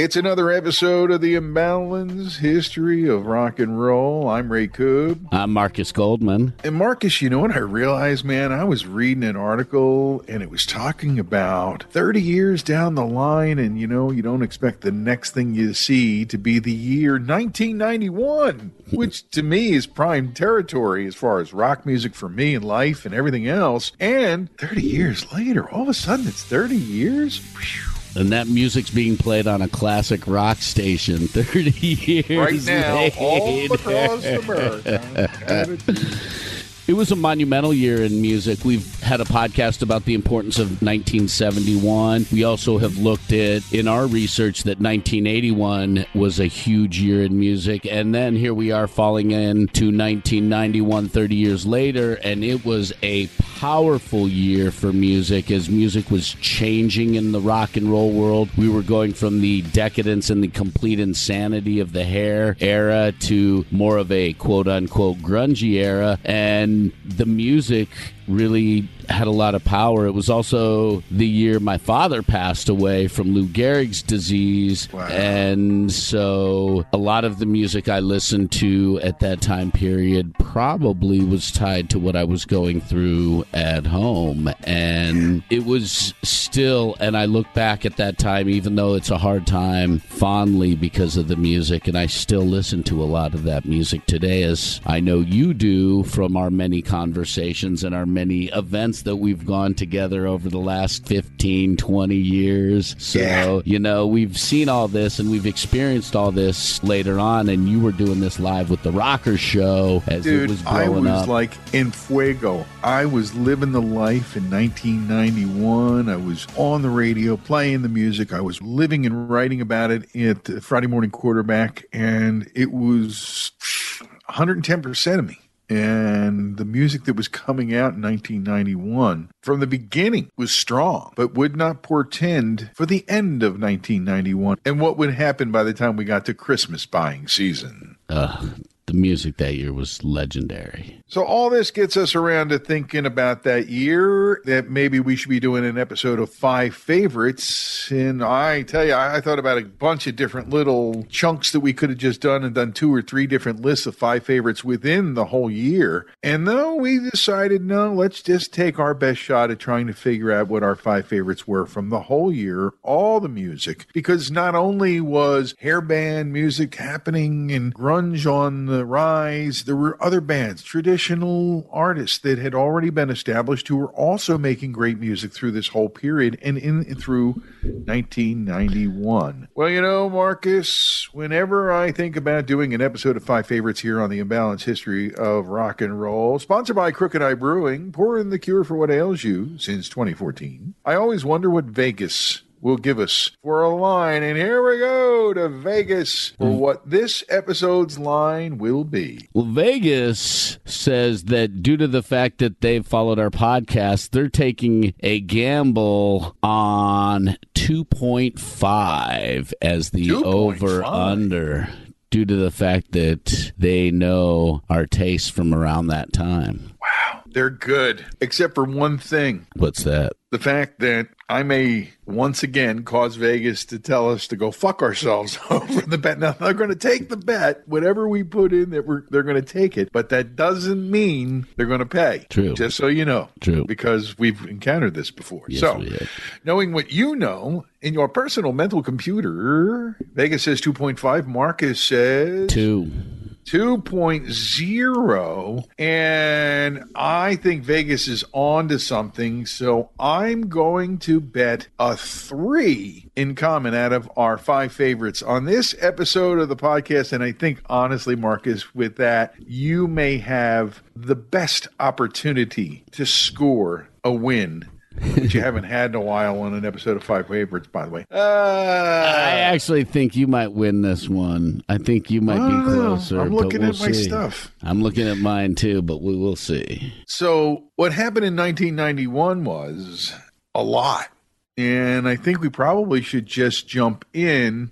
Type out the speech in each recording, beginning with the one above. It's another episode of the Imbalance History of Rock and Roll. I'm Ray Koob. I'm Marcus Goldman. And Marcus, you know what I realized, man? I was reading an article, and it was talking about 30 years down the line, and you know, you don't expect the next thing you see to be the year 1991, which to me is prime territory as far as rock music for me and life and everything else. And 30 years later, all of a sudden, it's 30 years? Whew. And that music's being played on a classic rock station 30 years right now, later. All across America. It was a monumental year in music. We've had a podcast about the importance of 1971. We also have looked at, in our research, that 1981 was a huge year in music. And then here we are falling into 1991, 30 years later, and it was a powerful year for music as music was changing in the rock and roll world. We were going from the decadence and the complete insanity of the hair era to more of a quote-unquote grungy era, and the music really had a lot of power. It was also the year my father passed away from Lou Gehrig's disease. Wow. And so a lot of the music I listened to at that time period probably was tied to what I was going through at home. And it was still, and I look back at that time, even though it's a hard time, fondly because of the music. And I still listen to a lot of that music today, as I know you do from our many conversations and our many events that we've gone together over the last 15, 20 years. So, yeah. You know, we've seen all this and we've experienced all this later on, and you were doing this live with the Rocker Show as it was growing up. Dude, I was like en fuego. I was living the life in 1991. I was on the radio playing the music. I was living and writing about it at Friday Morning Quarterback, and it was 110% of me. And the music that was coming out in 1991 from the beginning was strong, but would not portend for the end of 1991 and what would happen by the time we got to Christmas buying season. The music that year was legendary. So all this gets us around to thinking about that year, that maybe we should be doing an episode of five favorites. And I tell you, I thought about a bunch of different little chunks that we could have just done and done two or three different lists of five favorites within the whole year. And though we decided, no, let's just take our best shot at trying to figure out what our five favorites were from the whole year, all the music, because not only was hair band music happening and grunge on the rise, there were other bands, traditional artists that had already been established who were also making great music through this whole period and in through 1991. Well, you know, Marcus, whenever I think about doing an episode of Five Favorites here on the Imbalanced History of Rock and Roll, sponsored by Crooked Eye Brewing, pouring the cure for what ails you since 2014, I always wonder what Vegas will give us for a line. And here we go to Vegas for what this episode's line will be. Well, Vegas says that due to the fact that they've followed our podcast, they're taking a gamble on 2.5 as the over-under due to the fact that they know our taste from around that time. Wow. They're good, except for one thing. What's that? The fact that I may once again cause Vegas to tell us to go fuck ourselves over the bet. Now, they're going to take the bet. Whatever we put in, they're going to take it. But that doesn't mean they're going to pay. True. Just so you know. True. Because we've encountered this before. Yes, so, knowing what you know, in your personal mental computer, Vegas says 2.5. Marcus says... 2. 2.0, and I think Vegas is on to something, so I'm going to bet a 3 in common out of our 5 favorites on this episode of the podcast, and I think, honestly, Marcus, with that, you may have the best opportunity to score a win that you haven't had in a while on an episode of Five Favorites, by the way. I actually think you might win this one. I think you might be closer. I'm looking at my stuff. I'm looking at mine, too, but we will see. So what happened in 1991 was a lot. And I think we probably should just jump in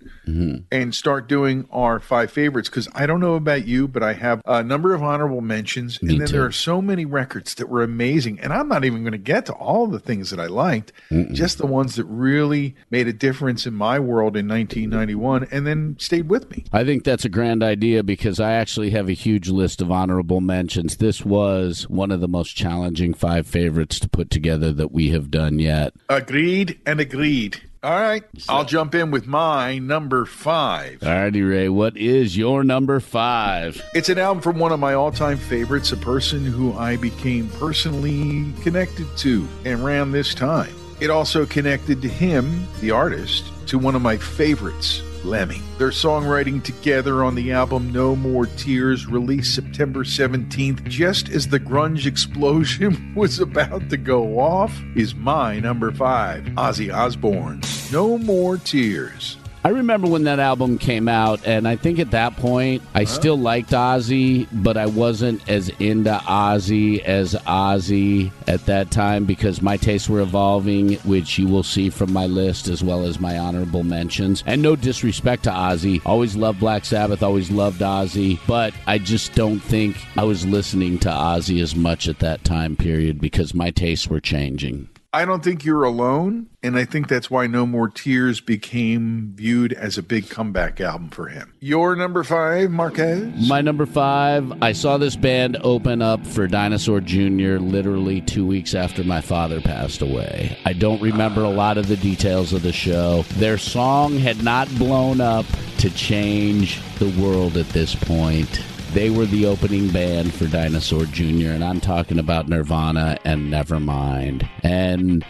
and start doing our 5 favorites, because I don't know about you, but I have a number of honorable mentions. Me and then too. There are so many records that were amazing. And I'm not even going to get to all the things that I liked, just the ones that really made a difference in my world in 1991 and then stayed with me. I think that's a grand idea, because I actually have a huge list of honorable mentions. This was one of the most challenging 5 favorites to put together that we have done yet. Agreed. And agreed. All right. So, I'll jump in with my number 5. All righty, Ray. What is your number 5? It's an album from one of my all-time favorites, a person who I became personally connected to around this time. It also connected to him, the artist, to one of my favorites, Lemmy. Their songwriting together on the album No More Tears, released September 17th, just as the grunge explosion was about to go off, is my number 5, Ozzy Osbourne, No More Tears. I remember when that album came out, and I think at that point, I still liked Ozzy, but I wasn't as into Ozzy at that time, because my tastes were evolving, which you will see from my list as well as my honorable mentions. And no disrespect to Ozzy. Always loved Black Sabbath, always loved Ozzy, but I just don't think I was listening to Ozzy as much at that time period, because my tastes were changing. I don't think you're alone, and I think that's why No More Tears became viewed as a big comeback album for him. Your number 5, Marquez? My number 5, I saw this band open up for Dinosaur Jr. literally 2 weeks after my father passed away. I don't remember a lot of the details of the show. Their song had not blown up to change the world at this point. They were the opening band for Dinosaur Jr., and I'm talking about Nirvana and Nevermind. And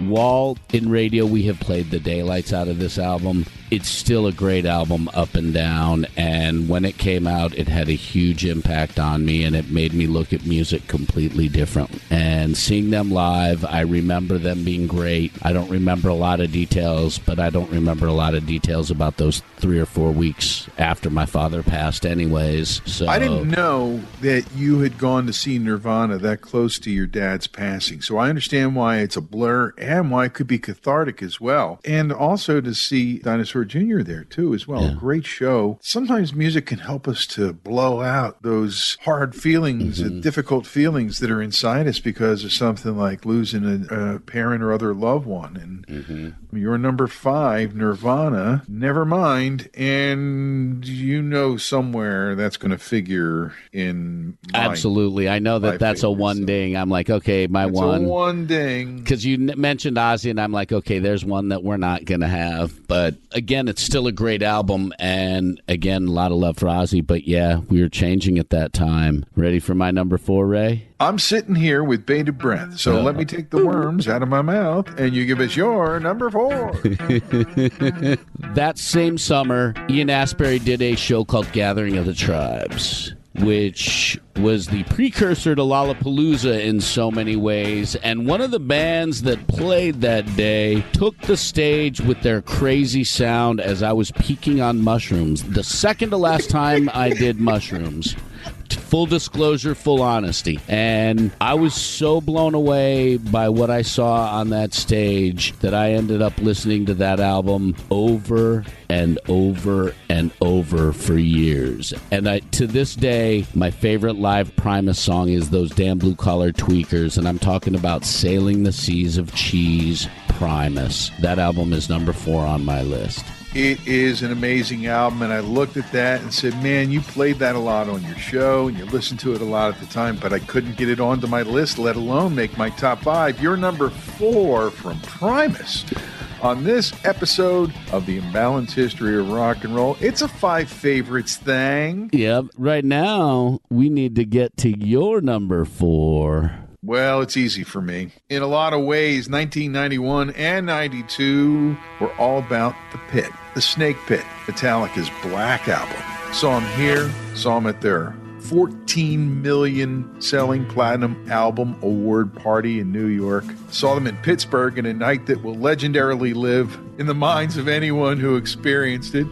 while in radio we have played the daylights out of this album, it's still a great album up and down, and when it came out, it had a huge impact on me, and it made me look at music completely different. And seeing them live, I remember them being great. I don't remember a lot of details, but I don't remember a lot of details about those 3 or 4 weeks after my father passed anyways. So I didn't know that you had gone to see Nirvana that close to your dad's passing, so I understand why it's a blur and why it could be cathartic as well. And also to see Dinosaur Jr. there too as well. Yeah. Great show. Sometimes music can help us to blow out those hard feelings and difficult feelings that are inside us because of something like losing a parent or other loved one. And your number 5, Nirvana, Nevermind, and you know somewhere that's going to figure in my, absolutely. I know that's a one ding. I'm like, okay, one ding. Because you mentioned Ozzy and I'm like, okay, there's one that we're not going to have. But again, it's still a great album, and again, a lot of love for Ozzy, but yeah, we were changing at that time. Ready for my number 4, Ray? I'm sitting here with bated breath, so let me take the worms out of my mouth, and you give us your number 4. That same summer, Ian Astbury did a show called Gathering of the Tribes. which was the precursor to Lollapalooza in so many ways. And one of the bands that played that day took the stage with their crazy sound as I was peaking on mushrooms. The second to last time I did mushrooms. Full disclosure, full honesty. And I was so blown away by what I saw on that stage that I ended up listening to that album over and over and over for years. And to this day, my favorite live Primus song is Those Damn Blue Collar Tweakers, and I'm talking about Sailing the Seas of Cheese, Primus. That album is number 4 on my list. It is an amazing album, and I looked at that and said, man, you played that a lot on your show, and you listened to it a lot at the time, but I couldn't get it onto my list, let alone make my top 5. You're number 4 from Primus. On this episode of The Imbalanced History of Rock and Roll, it's a 5 favorites thing. Yep. Right now, we need to get to your number 4. Well, it's easy for me. In a lot of ways, 1991 and 92 were all about the pit. The Snake Pit, Metallica's Black Album. Saw them here, saw them at their 14 million selling platinum album award party in New York. Saw them in Pittsburgh in a night that will legendarily live in the minds of anyone who experienced it.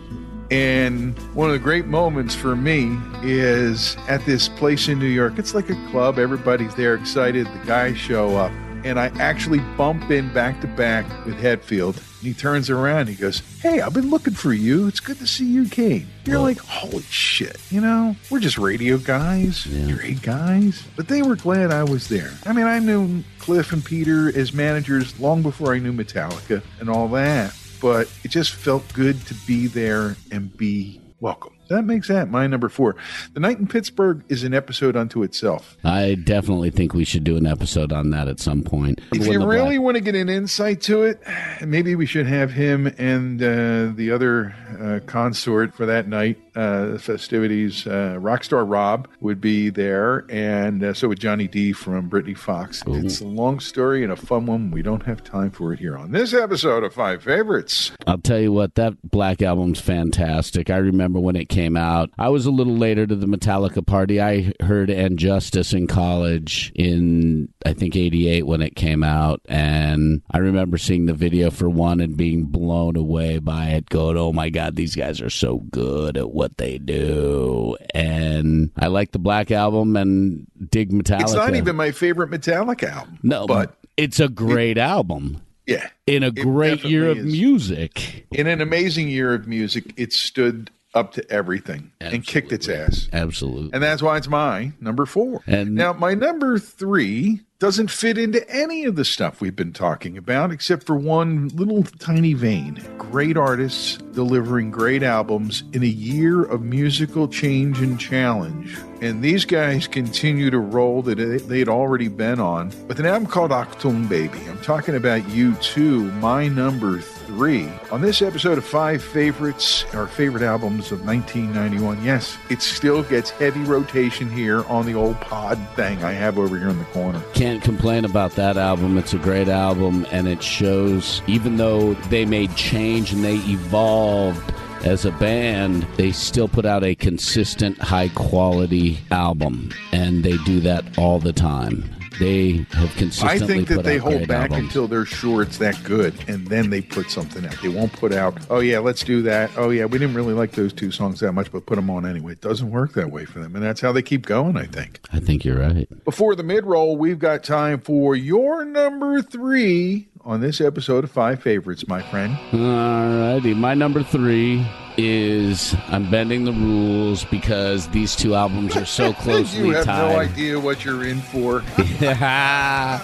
And one of the great moments for me is at this place in New York. It's like a club. Everybody's there excited. The guys show up. And I actually bump in back-to-back with Hetfield. And he turns around. He goes, hey, I've been looking for you. It's good to see you came. You're like, holy shit. You know, we're just radio guys. Yeah. You're 8 guys. But they were glad I was there. I mean, I knew Cliff and Peter as managers long before I knew Metallica and all that. But it just felt good to be there and be welcome. That makes that my number 4. The Night in Pittsburgh is an episode unto itself. I definitely think we should do an episode on that at some point. If you really want to get an insight to it, maybe we should have him and the other consort for that night, festivities. Rockstar Rob would be there, and so would Johnny D from Britney Fox. Ooh. It's a long story and a fun one. We don't have time for it here on this episode of 5 Favorites. I'll tell you what, that Black Album's fantastic. I remember when it came out. I was a little later to the Metallica party. I heard And Justice in college in, I think, 88 when it came out, and I remember seeing the video for one and being blown away by it, going, oh my God, these guys are so good at what they do. And I like the Black Album and dig Metallica. It's not even my favorite Metallica album. No, but it's a great album. Yeah. In a great year of music. In an amazing year of music, it stood up to everything. Absolutely. And kicked its ass. Absolutely. And that's why it's my number 4. And now, my number 3 doesn't fit into any of the stuff we've been talking about, except for one little tiny vein. Great artists delivering great albums in a year of musical change and challenge. And these guys continue to roll that they'd already been on with an album called Achtung Baby. I'm talking about U2, my number 3. On this episode of 5 Favorites, our favorite albums of 1991, yes, it still gets heavy rotation here on the old pod thing I have over here in the corner. Can't complain about that album. It's a great album, and it shows, even though they made change and they evolved as a band, they still put out a consistent, high-quality album, and they do that all the time. They have consistently put out, I think, that they hold back albums until they're sure it's that good, and then they put something out. They won't put out, oh, yeah, let's do that. Oh, yeah, we didn't really like those 2 songs that much, but put them on anyway. It doesn't work that way for them, and that's how they keep going, I think. I think you're right. Before the mid-roll, we've got time for your number 3 on this episode of 5 Favorites, my friend. All righty. My number 3 is, I'm bending the rules because these 2 albums are so closely tied. You have no idea what you're in for.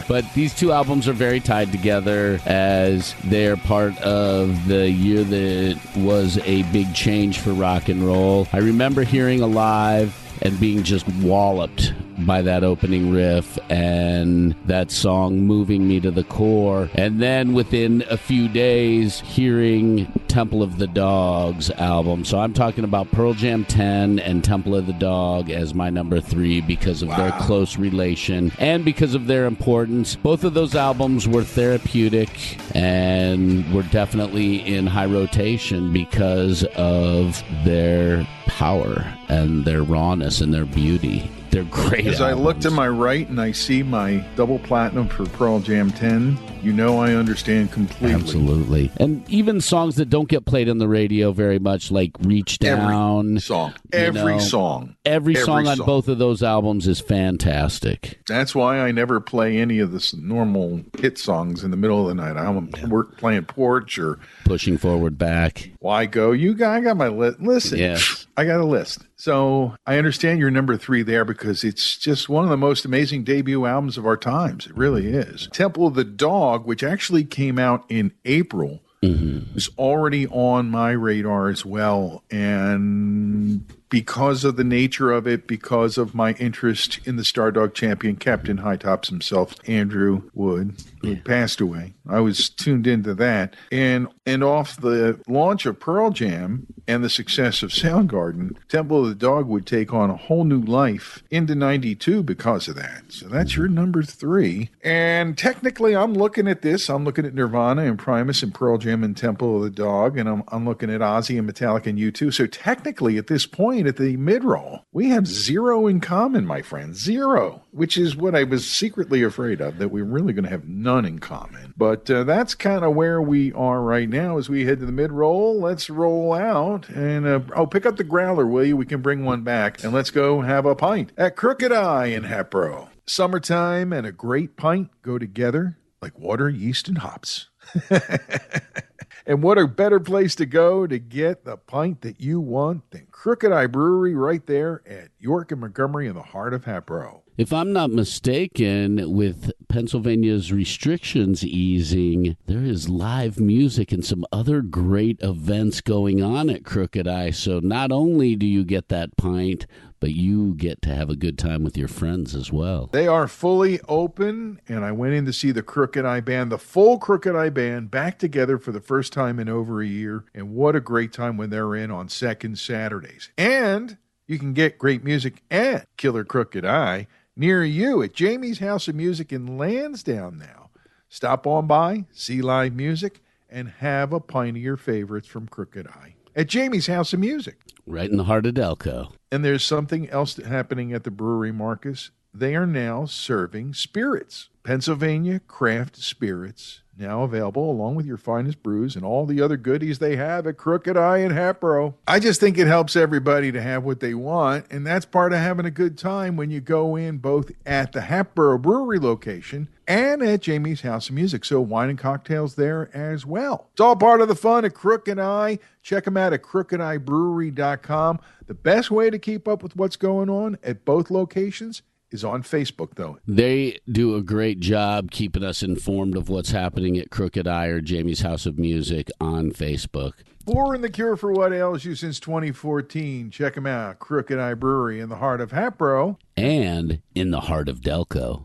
But these 2 albums are very tied together as they're part of the year that was a big change for rock and roll. I remember hearing Alive and being just walloped by that opening riff and that song moving me to the core. And then within a few days, hearing Temple of the Dog's album. So I'm talking about Pearl Jam 10 and Temple of the Dog as my number 3 because of their close relation and because of their importance. Both of those albums were therapeutic and were definitely in high rotation because of their power and their rawness and their beauty. They're great albums. As I look to my right and I see my double platinum for Pearl Jam 10, you know I understand completely. Absolutely. And even songs that don't get played on the radio very much, like Reach Down. Every song on both of those albums is fantastic. That's why I never play any of the normal hit songs in the middle of the night. I'm playing Porch or Pushing Forward Back. Why go? I got my list. Listen, yes. I got a list. So I understand your number 3 there because it's just one of the most amazing debut albums of our times. It really is. Temple of the Dog, which actually came out in April, is already on my radar as well. And because of the nature of it, because of my interest in the Stardog champion, Captain High Tops himself, Andrew Wood, who passed away, I was tuned into that. And off the launch of Pearl Jam and the success of Soundgarden, Temple of the Dog would take on a whole new life into 92 because of that. So that's your number 3. And technically, I'm looking at this. I'm looking at Nirvana and Primus and Pearl Jam and Temple of the Dog. And I'm looking at Ozzy and Metallica and U2. So technically, at this point, at the mid-roll, we have 0 in common, my friend. 0, which is what I was secretly afraid of, that we're really going to have none in common. But that's kind of where we are right now as we head to the mid-roll. Let's roll out and pick up the growler, will you? We can bring one back. And let's go have a pint at Crooked Eye in Hapro. Summertime and a great pint go together like water, yeast, and hops. And what a better place to go to get the pint that you want than Crooked Eye Brewery right there at York and Montgomery in the heart of Hapro. If I'm not mistaken, with Pennsylvania's restrictions easing, there is live music and some other great events going on at Crooked Eye. So not only do you get that pint, but you get to have a good time with your friends as well. They are fully open, and I went in to see the Crooked Eye Band, the full Crooked Eye Band, back together for the first time in over a year. And what a great time when they're in on second Saturdays. And you can get great music at Killer Crooked Eye near you at Jamie's House of Music in Lansdowne now. Stop on by, see live music, and have a pint of your favorites from Crooked Eye at Jamie's House of Music. Right in the heart of Delco. And there's something else happening at the brewery, Marcus. They are now serving spirits. Pennsylvania craft spirits, now available along with your finest brews and all the other goodies they have at Crooked Eye and Hapro. I just think it helps everybody to have what they want, and that's part of having a good time when you go in both at the Hapro Brewery location and at Jamie's House of Music. So wine and cocktails there as well. It's all part of the fun at Crooked Eye. Check them out at crookedeyebrewery.com. The best way to keep up with what's going on at both locations is on Facebook, though. They do a great job keeping us informed of what's happening at Crooked Eye or Jamie's House of Music on Facebook. Or in the cure for what ails you since 2014. Check them out. Crooked Eye Brewery in the heart of Hapro. And in the heart of Delco.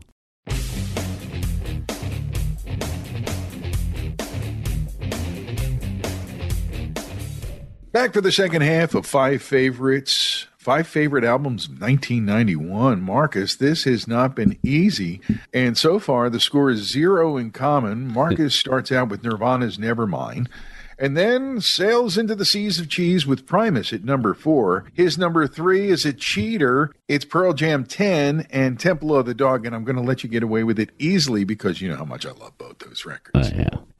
Back for the second half of 5 favorites. 5 favorite albums of 1991. Marcus, this has not been easy. And so far, the score is 0 in common. Marcus starts out with Nirvana's Nevermind, and then sails into the seas of cheese with Primus at number 4. His number 3 is a cheater. It's Pearl Jam 10 and Temple of the Dog, and I'm going to let you get away with it easily because you know how much I love both those records.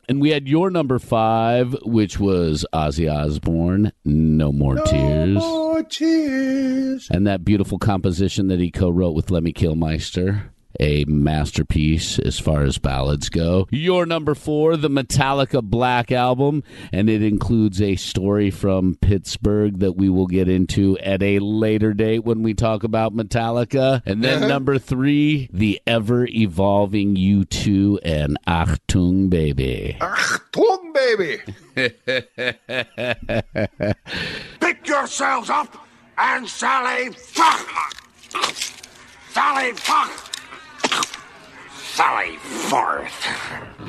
And we had your number 5, which was Ozzy Osbourne, No More Tears. No More Tears. And that beautiful composition that he co-wrote with Lemmy Kilmeister, a masterpiece as far as ballads go. Your number 4, the Metallica Black Album, and it includes a story from Pittsburgh that we will get into at a later date when we talk about Metallica. And then number 3, the ever-evolving U2 and Achtung Baby. Achtung Baby! Pick yourselves up and Sally fuck! Sally fuck! Sally forth.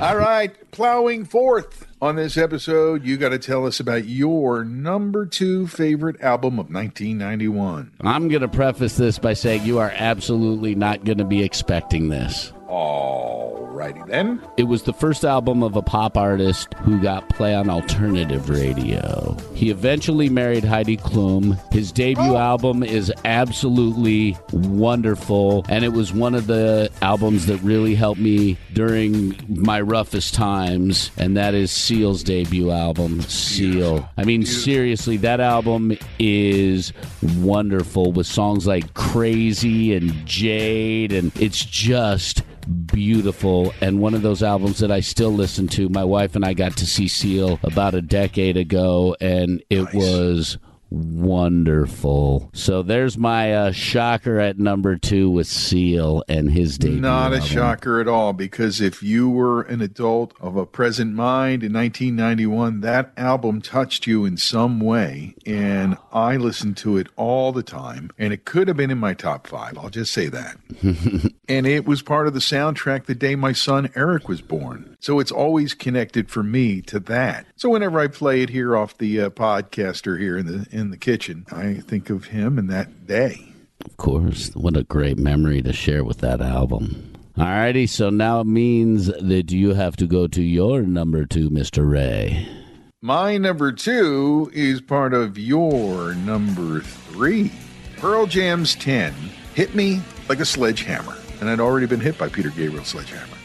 All right, plowing forth. On this episode, you got to tell us about your number two favorite album of 1991. I'm going to preface this by saying you are absolutely not going to be expecting this. All righty then. It was the first album of a pop artist who got play on alternative radio. He eventually married Heidi Klum. His debut album is absolutely wonderful, and it was one of the albums that really helped me during my roughest times, and that is Seal's debut album, Seal. I mean, seriously, that album is wonderful with songs like Crazy and Jade, and it's just beautiful, and one of those albums that I still listen to. My wife and I got to see Seal about a decade ago, and it was wonderful. So there's my shocker at number two with Seal and his debut album. Not a shocker at all, because if you were an adult of a present mind in 1991, that album touched you in some way, and I listened to it all the time, and it could have been in my top five. I'll just say that. And it was part of the soundtrack the day my son Eric was born. So it's always connected for me to that. So whenever I play it here off the podcaster here in the kitchen, I think of him and that day. Of course. What a great memory to share with that album. All righty. So now it means that you have to go to your number two, Mr. Ray. My number two is part of your number three. Pearl Jam's 10, Hit Me Like a Sledgehammer. And I'd already been hit by Peter Gabriel's Sledgehammer.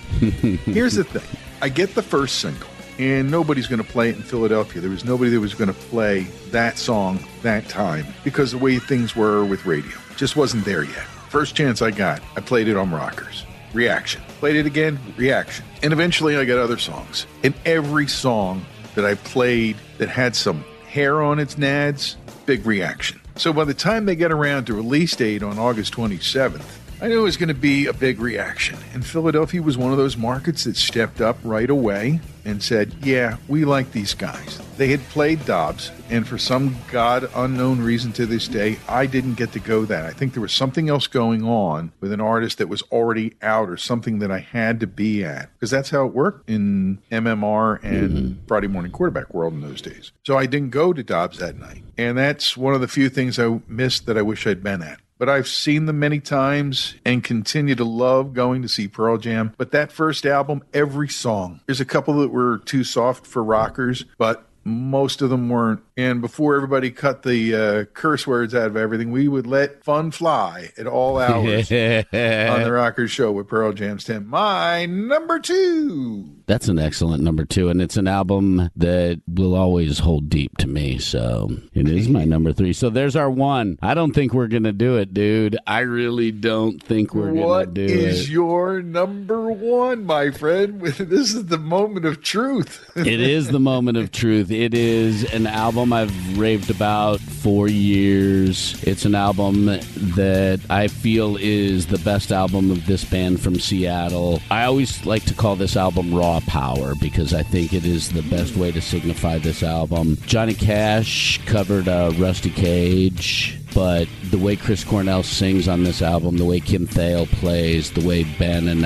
Here's the thing. I get the first single, and nobody's going to play it in Philadelphia. There was nobody that was going to play that song that time because the way things were with radio just wasn't there yet. First chance I got, I played it on Rockers. Reaction. Played it again, reaction. And eventually I got other songs. And every song that I played that had some hair on its nads, big reaction. So by the time they get around to release date on August 27th, I knew it was going to be a big reaction, and Philadelphia was one of those markets that stepped up right away and said, yeah, we like these guys. They had played Dobbs, and for some God-unknown reason to this day, I didn't get to go that. I think there was something else going on with an artist that was already out or something that I had to be at, because that's how it worked in MMR and Friday Morning Quarterback world in those days. So I didn't go to Dobbs that night, and that's one of the few things I missed that I wish I'd been at. But I've seen them many times and continue to love going to see Pearl Jam. But that first album, every song. There's a couple that were too soft for rockers, but most of them weren't. And before everybody cut the curse words out of everything, we would let fun fly at all hours on the Rockers show with Pearl Jam's 10. My number two. That's an excellent number two, and it's an album that will always hold deep to me, so it is my number three. So there's our one. I don't think we're going to do it, dude. I really don't think we're going to do it. What is your number one, my friend? This is the moment of truth. It is the moment of truth. It is an album I've raved about for years. It's an album that I feel is the best album of this band from Seattle. I always like to call this album Raw Power, because I think it is the best way to signify this album. Johnny Cash covered Rusty Cage, but the way Chris Cornell sings on this album, the way Kim Thayil plays, the way Ben and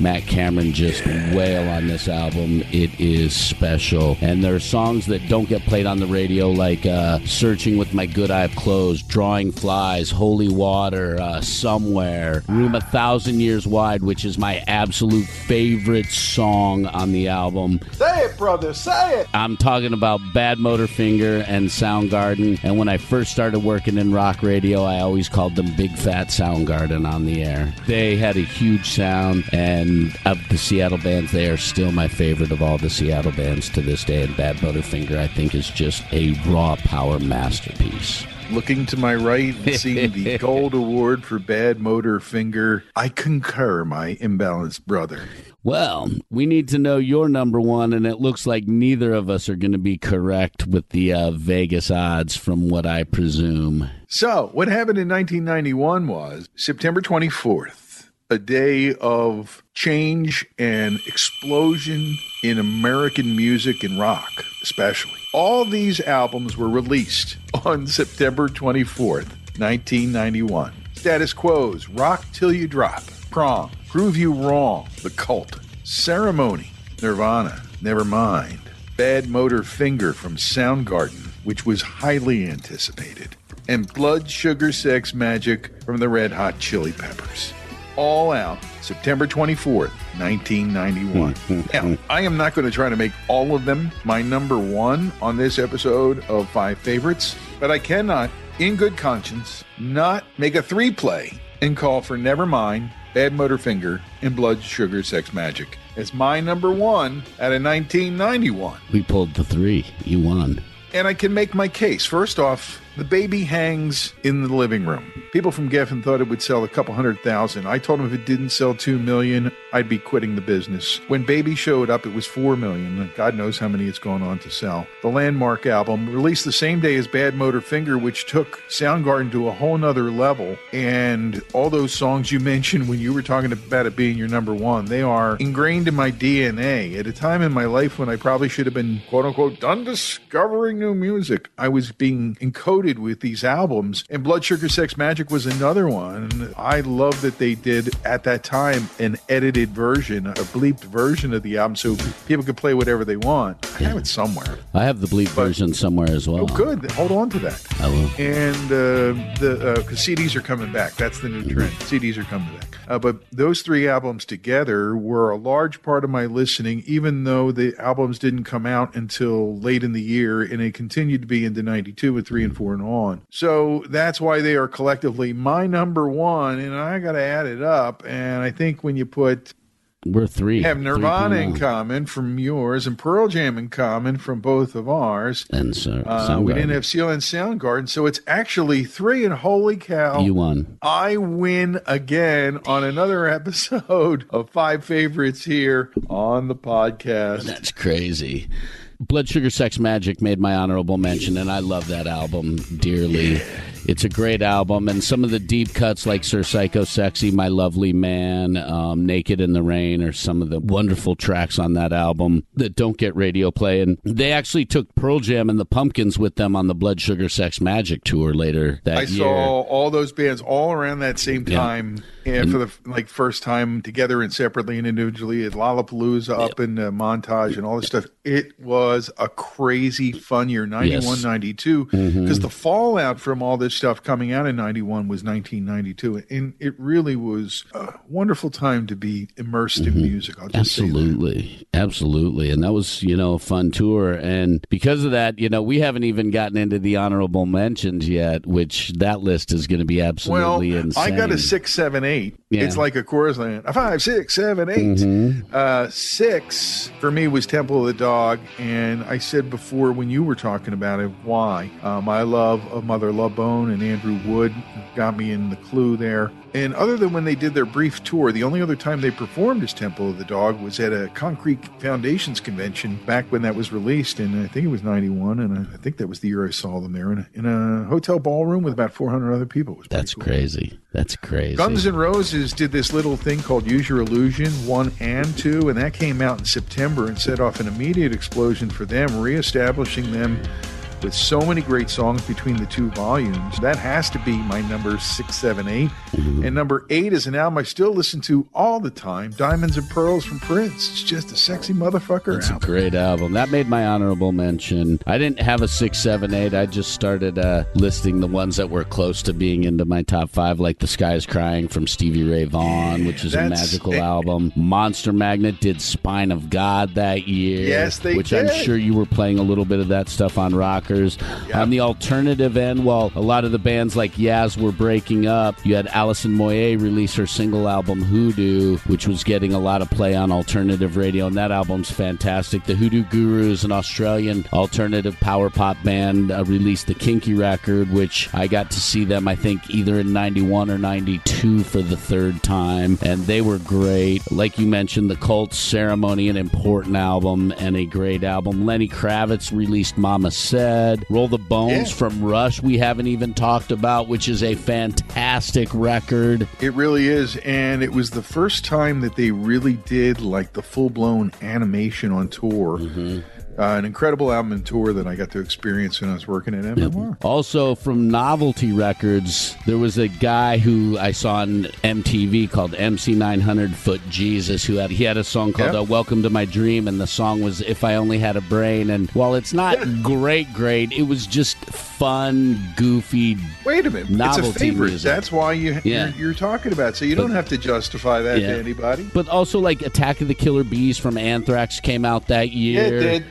Matt Cameron just wail on this album, it is special. And there are songs that don't get played on the radio, like Searching With My Good Eye Closed, Drawing Flies, Holy Water, Somewhere, Room 1,000 Years Wide, which is my absolute favorite song on the album. Say it, brother, say it! I'm talking about Bad Motorfinger and Soundgarden, and when I first started working in rock radio, I always called them Big Fat Soundgarden on the air. They had a huge sound, and of the Seattle bands, they are still my favorite of all the Seattle bands to this day, and Bad Butterfinger, I think, is just a raw power masterpiece. Looking to my right and seeing the Gold Award for Bad Motorfinger, I concur, my imbalanced brother. Well, we need to know your number one, and it looks like neither of us are going to be correct with the Vegas odds from what I presume. So, what happened in 1991 was September 24th, a day of change and explosion in American music and rock, especially. All these albums were released on September 24th, 1991. Status Quo's Rock Till You Drop, Prom, Prove You Wrong, The Cult, Ceremony, Nirvana, Nevermind, Bad Motorfinger from Soundgarden, which was highly anticipated, and Blood Sugar Sex Magik from the Red Hot Chili Peppers. All out September 24th, 1991. Now, I am not going to try to make all of them my number one on this episode of Five Favorites, but I cannot, in good conscience, not make a three-play and call for Nevermind, Bad Motorfinger, and Blood Sugar Sex Magik as my number one out of 1991. We pulled the three. You won. And I can make my case. First off, the baby hangs in the living room. People from Geffen thought it would sell a couple 100,000. I told them if it didn't sell 2 million, I'd be quitting the business. When Baby showed up, it was 4 million. And God knows how many it's gone on to sell. The Landmark album, released the same day as Bad Motorfinger, which took Soundgarden to a whole nother level. And all those songs you mentioned when you were talking about it being your number one, they are ingrained in my DNA. At a time in my life when I probably should have been, quote unquote, done discovering new music, I was being encoded with these albums, and Blood Sugar Sex Magik was another one. I love that they did, at that time, an edited version, a bleeped version of the album, so people could play whatever they want. I have it somewhere. I have the bleeped version somewhere as well. Oh, good. Hold on to that. I will. And because CDs are coming back. That's the new trend. CDs are coming back. But those three albums together were a large part of my listening, even though the albums didn't come out until late in the year, and they continued to be into 92 with 3 and 4 and on. So that's why they are collectively my number one, and I got to add it up. And I think when you put... We're three. Have Nirvana in common from yours, and Pearl Jam in common from both of ours. And so we didn't have Seal and Soundgarden, so it's actually three, and holy cow. You won. I win again on another episode of Five Favorites here on the podcast. That's crazy. Blood Sugar Sex Magik made my honorable mention, and I love that album dearly. It's a great album, and some of the deep cuts like Sir Psycho Sexy, My Lovely Man, Naked in the Rain are some of the wonderful tracks on that album that don't get radio play. And they actually took Pearl Jam and the Pumpkins with them on the Blood Sugar Sex Magik tour later that year. I saw all those bands all around that same time. Yeah. And for the first time together and separately and individually at Lollapalooza up in Montage and all this stuff. It was a crazy fun year, 91, 92, because the fallout from all this stuff coming out in 91 was 1992. And it really was a wonderful time to be immersed in music. I'll just say that. Absolutely. And that was, you know, a fun tour. And because of that, you know, we haven't even gotten into the honorable mentions yet, which that list is going to be absolutely insane. I got a 6, 7, 8. Yeah. It's like a chorus line. A 5, 6, 7, 8. Six for me was Temple of the Dog, and I said before when you were talking about it why my love of Mother Love Bone and Andrew Wood got me in the clue there. And other than when they did their brief tour, the only other time they performed as Temple of the Dog was at a Concrete Foundations convention back when that was released, and I think it was 91, and I think that was the year I saw them there in a hotel ballroom with about 400 other people. It was pretty cool. Crazy. That's crazy. Guns N' Roses did this little thing called Use Your Illusion 1 and 2, and that came out in September and set off an immediate explosion for them, reestablishing them with so many great songs between the two volumes. That has to be my number 6, 7, 8. And number 8 is an album I still listen to all the time, Diamonds and Pearls from Prince. It's just a sexy motherfucker. It's a great album. That made my honorable mention. I didn't have a 6, 7, 8. I just started listing the ones that were close to being into my top 5, like The Sky's Crying from Stevie Ray Vaughan, which is a magical album. Monster Magnet did Spine of God that year. Yes, they did. Which I'm sure you were playing a little bit of that stuff on rock. Yep. On the alternative end, while a lot of the bands like Yaz were breaking up, you had Alison Moyet release her single album Hoodoo, which was getting a lot of play on alternative radio, and that album's fantastic. The Hoodoo Gurus, an Australian alternative power pop band, released the Kinky record, which I got to see them, I think, either in 91 or 92 for the third time, and they were great. Like you mentioned, The Cult, Ceremony, an important album and a great album. Lenny Kravitz released Mama Said. Roll the Bones from Rush, we haven't even talked about, which is a fantastic record. It really is, and it was the first time that they really did like the full-blown animation on tour. an incredible album and tour that I got to experience when I was working at MMR. Yep. Also, from Novelty Records, there was a guy who I saw on MTV called MC 900 Foot Jesus, who had a song called Welcome to My Dream, and the song was If I Only Had a Brain. And while it's not great, it was just fun, goofy, wait a minute, novelty, it's a favorite music. That's why you're talking about it. So you don't have to justify that to anybody. But also, like, Attack of the Killer Bees from Anthrax came out that year. It did.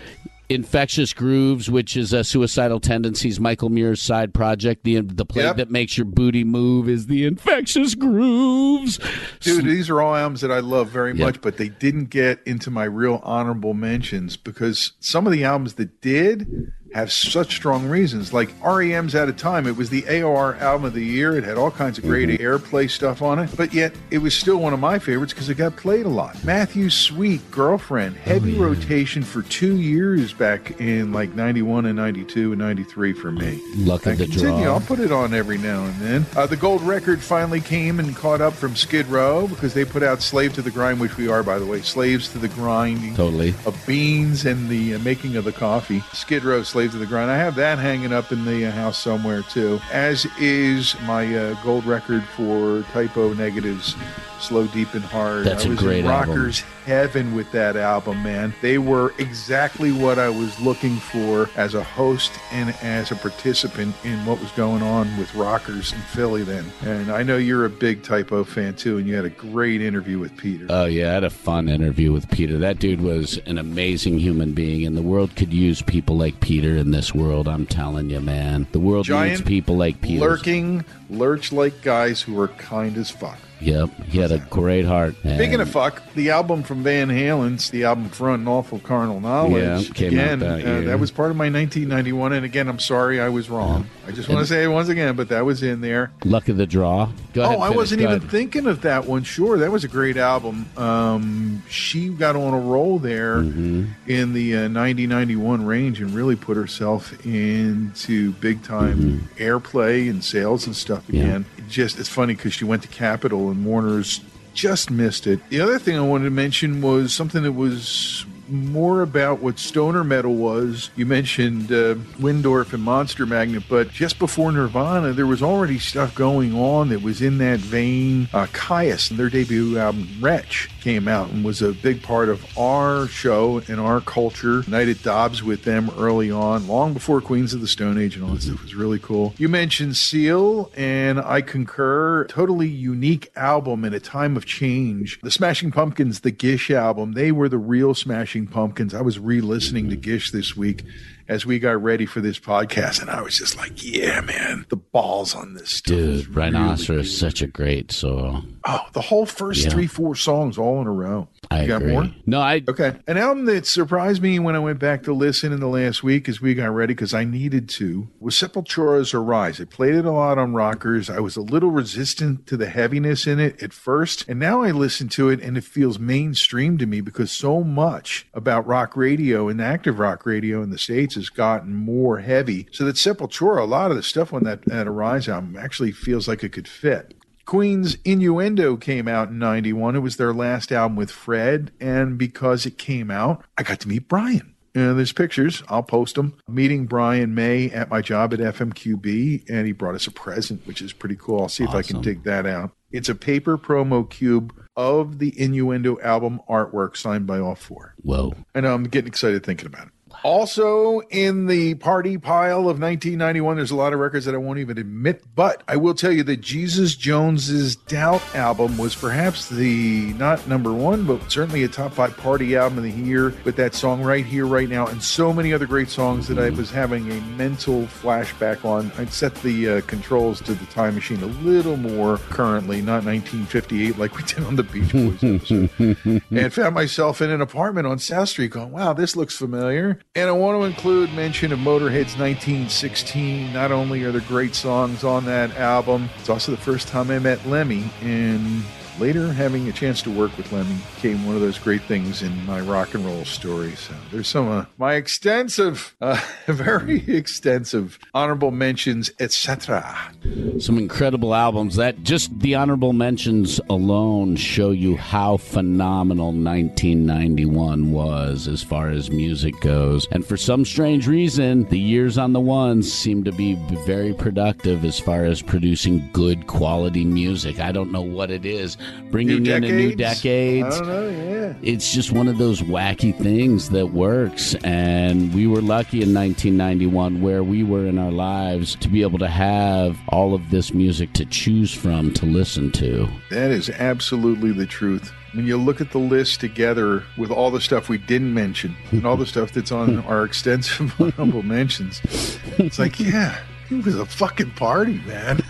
Infectious Grooves, which is a Suicidal Tendencies, Michael Muir's side project. The play that makes your booty move is the Infectious Grooves. Dude, these are all albums that I love very much, but they didn't get into my real honorable mentions because some of the albums that did have such strong reasons. Like REM's At a Time, it was the AOR album of the year. It had all kinds of great airplay stuff on it, but yet it was still one of my favorites because it got played a lot. Matthew Sweet, Girlfriend, heavy rotation for 2 years back in like 91 and 92 and 93 for me. Luck of the draw. I'll put it on every now and then. The gold record finally came and caught up from Skid Row because they put out Slave to the Grind, which we are, by the way, slaves to the grinding of beans and the making of the coffee. Skid Row, Slave to the Grind. I have that hanging up in the house somewhere too, as is my gold record for Typo Negative's Slow, Deep, and Hard. That's a great album. I was in rockers heaven with that album, man. They were exactly what I was looking for as a host and as a participant in what was going on with rockers in Philly then. And I know you're a big Typo fan too, and you had a great interview with Peter. Oh yeah, I had a fun interview with Peter. That dude was an amazing human being, and the world could use people like Peter in this world, I'm telling you, man. The world needs people like Peter. Lurking, lurch-like guys who are kind as fuck. Yep, he had a great heart. Speaking of fuck, the album from Van Halen's, the album Front, Awful Carnal Knowledge, that was part of my 1991, and again, I'm sorry I was wrong. I just want to say it once again, but that was in there. Luck of the Draw. Go ahead, I wasn't even thinking of that one. Sure, that was a great album. She got on a roll there in the 90-91 range and really put herself into big-time airplay and sales and stuff again. It's funny because she went to Capitol and Warner's just missed it. The other thing I wanted to mention was something that was more about what stoner metal was. You mentioned Windorf and Monster Magnet, but just before Nirvana, there was already stuff going on that was in that vein. Caius and their debut album, Wretch, came out and was a big part of our show and our culture. Night at Dobbs with them early on, long before Queens of the Stone Age and all that stuff was really cool. You mentioned Seal, and I concur. Totally unique album in a time of change. The Smashing Pumpkins, the Gish album, they were the real Smashing Pumpkins. I was re-listening to Gish this week as we got ready for this podcast, and I was just like, yeah, man, the balls on this stuff. Dude, Rhinoceros really is such a great solo. Oh, the whole first 3-4 songs all in a row. I got agree. More? No, I... Okay. An album that surprised me when I went back to listen in the last week as we got ready, because I needed to, was Sepultura's Arise. I played it a lot on rockers. I was a little resistant to the heaviness in it at first, and now I listen to it, and it feels mainstream to me because so much about rock radio and active rock radio in the States has gotten more heavy, so that Sepultura, a lot of the stuff on that Arise album actually feels like it could fit. Queen's Innuendo came out in 91. It was their last album with Fred, and because it came out, I got to meet Brian. There's pictures. I'll post them. Meeting Brian May at my job at FMQB, and he brought us a present, which is pretty cool. I'll see if I can dig that out. It's a paper promo cube of the Innuendo album artwork signed by all four. Whoa. I know, I'm getting excited thinking about it. Also in the party pile of 1991, there's a lot of records that I won't even admit, but I will tell you that Jesus Jones's Doubt album was perhaps the, not number one, but certainly a top 5 party album of the year, with that song Right Here, Right Now, and so many other great songs that I was having a mental flashback on. I'd set the controls to the time machine a little more currently, not 1958 like we did on the Beach Boys episode, and found myself in an apartment on South Street going, wow, this looks familiar. And I want to include mention of Motorhead's 1916. Not only are there great songs on that album, it's also the first time I met Lemmy, and Later, having a chance to work with Lemmy became one of those great things in my rock and roll story. So there's some of my extensive, very extensive honorable mentions, etc. Some incredible albums that just the honorable mentions alone show you how phenomenal 1991 was as far as music goes. And for some strange reason, the years on the ones seem to be very productive as far as producing good quality music. I don't know what it is. Bringing in a new decade. I don't know, yeah. It's just one of those wacky things that works. And we were lucky in 1991 where we were in our lives to be able to have all of this music to choose from, to listen to. That is absolutely the truth. When you look at the list together with all the stuff we didn't mention and all the stuff that's on our extensive honorable mentions, it's like, yeah, it was a fucking party, man.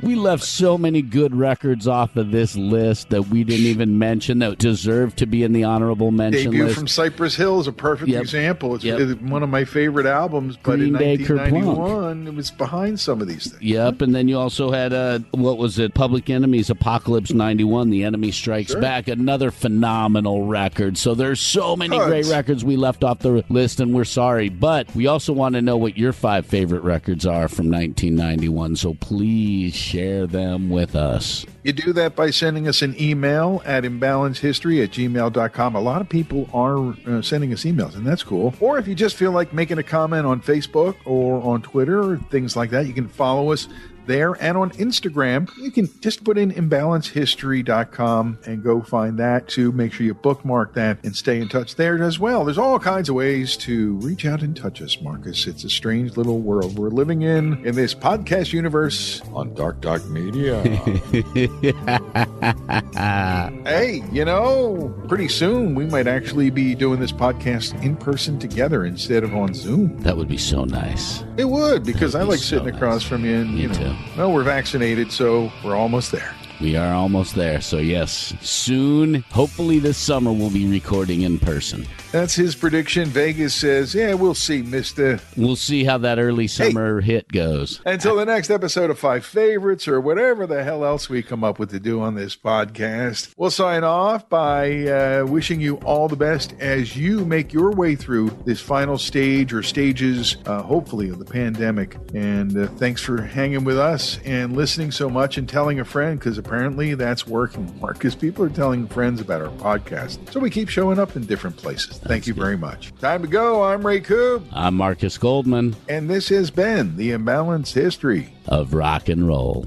We left so many good records off of this list that we didn't even mention that deserved to be in the honorable mention Debut list. From Cypress Hill is a perfect example. It's one of my favorite albums, but Green in Day, 1991, it was behind some of these things. Yep, and then you also had, what was it, Public Enemy's Apocalypse 91, The Enemy Strikes Back, another phenomenal record. So there's so many great records we left off the list, and we're sorry. But we also want to know what your 5 favorite records are from 1991, so please share them with us. You do that by sending us an email at imbalancehistory@gmail.com. A lot of people are sending us emails, and that's cool. Or if you just feel like making a comment on Facebook or on Twitter or things like that, you can follow us there. And on Instagram, you can just put in imbalancehistory.com and go find that too. Make sure you bookmark that and stay in touch there as well. There's all kinds of ways to reach out and touch us, Marcus. It's a strange little world we're living in this podcast universe on Dark Dark Media. Hey, you know, pretty soon we might actually be doing this podcast in person together instead of on Zoom. That would be so nice. It would, because I like sitting across from you and, you know, well, we're vaccinated, so we're almost there. We are almost there, so yes, soon, hopefully this summer, we'll be recording in person. That's his prediction. Vegas says, yeah, we'll see, mister. We'll see how that early summer hit goes. Until the next episode of 5 Favorites or whatever the hell else we come up with to do on this podcast, we'll sign off by wishing you all the best as you make your way through this final stage or stages, hopefully, of the pandemic. And thanks for hanging with us and listening so much and telling a friend, because apparently that's working, Marcus. People are telling friends about our podcast, so we keep showing up in different places. Thank you very much. Time to go. I'm Ray Koob. I'm Marcus Goldman. And this has been The Imbalanced History of Rock and Roll.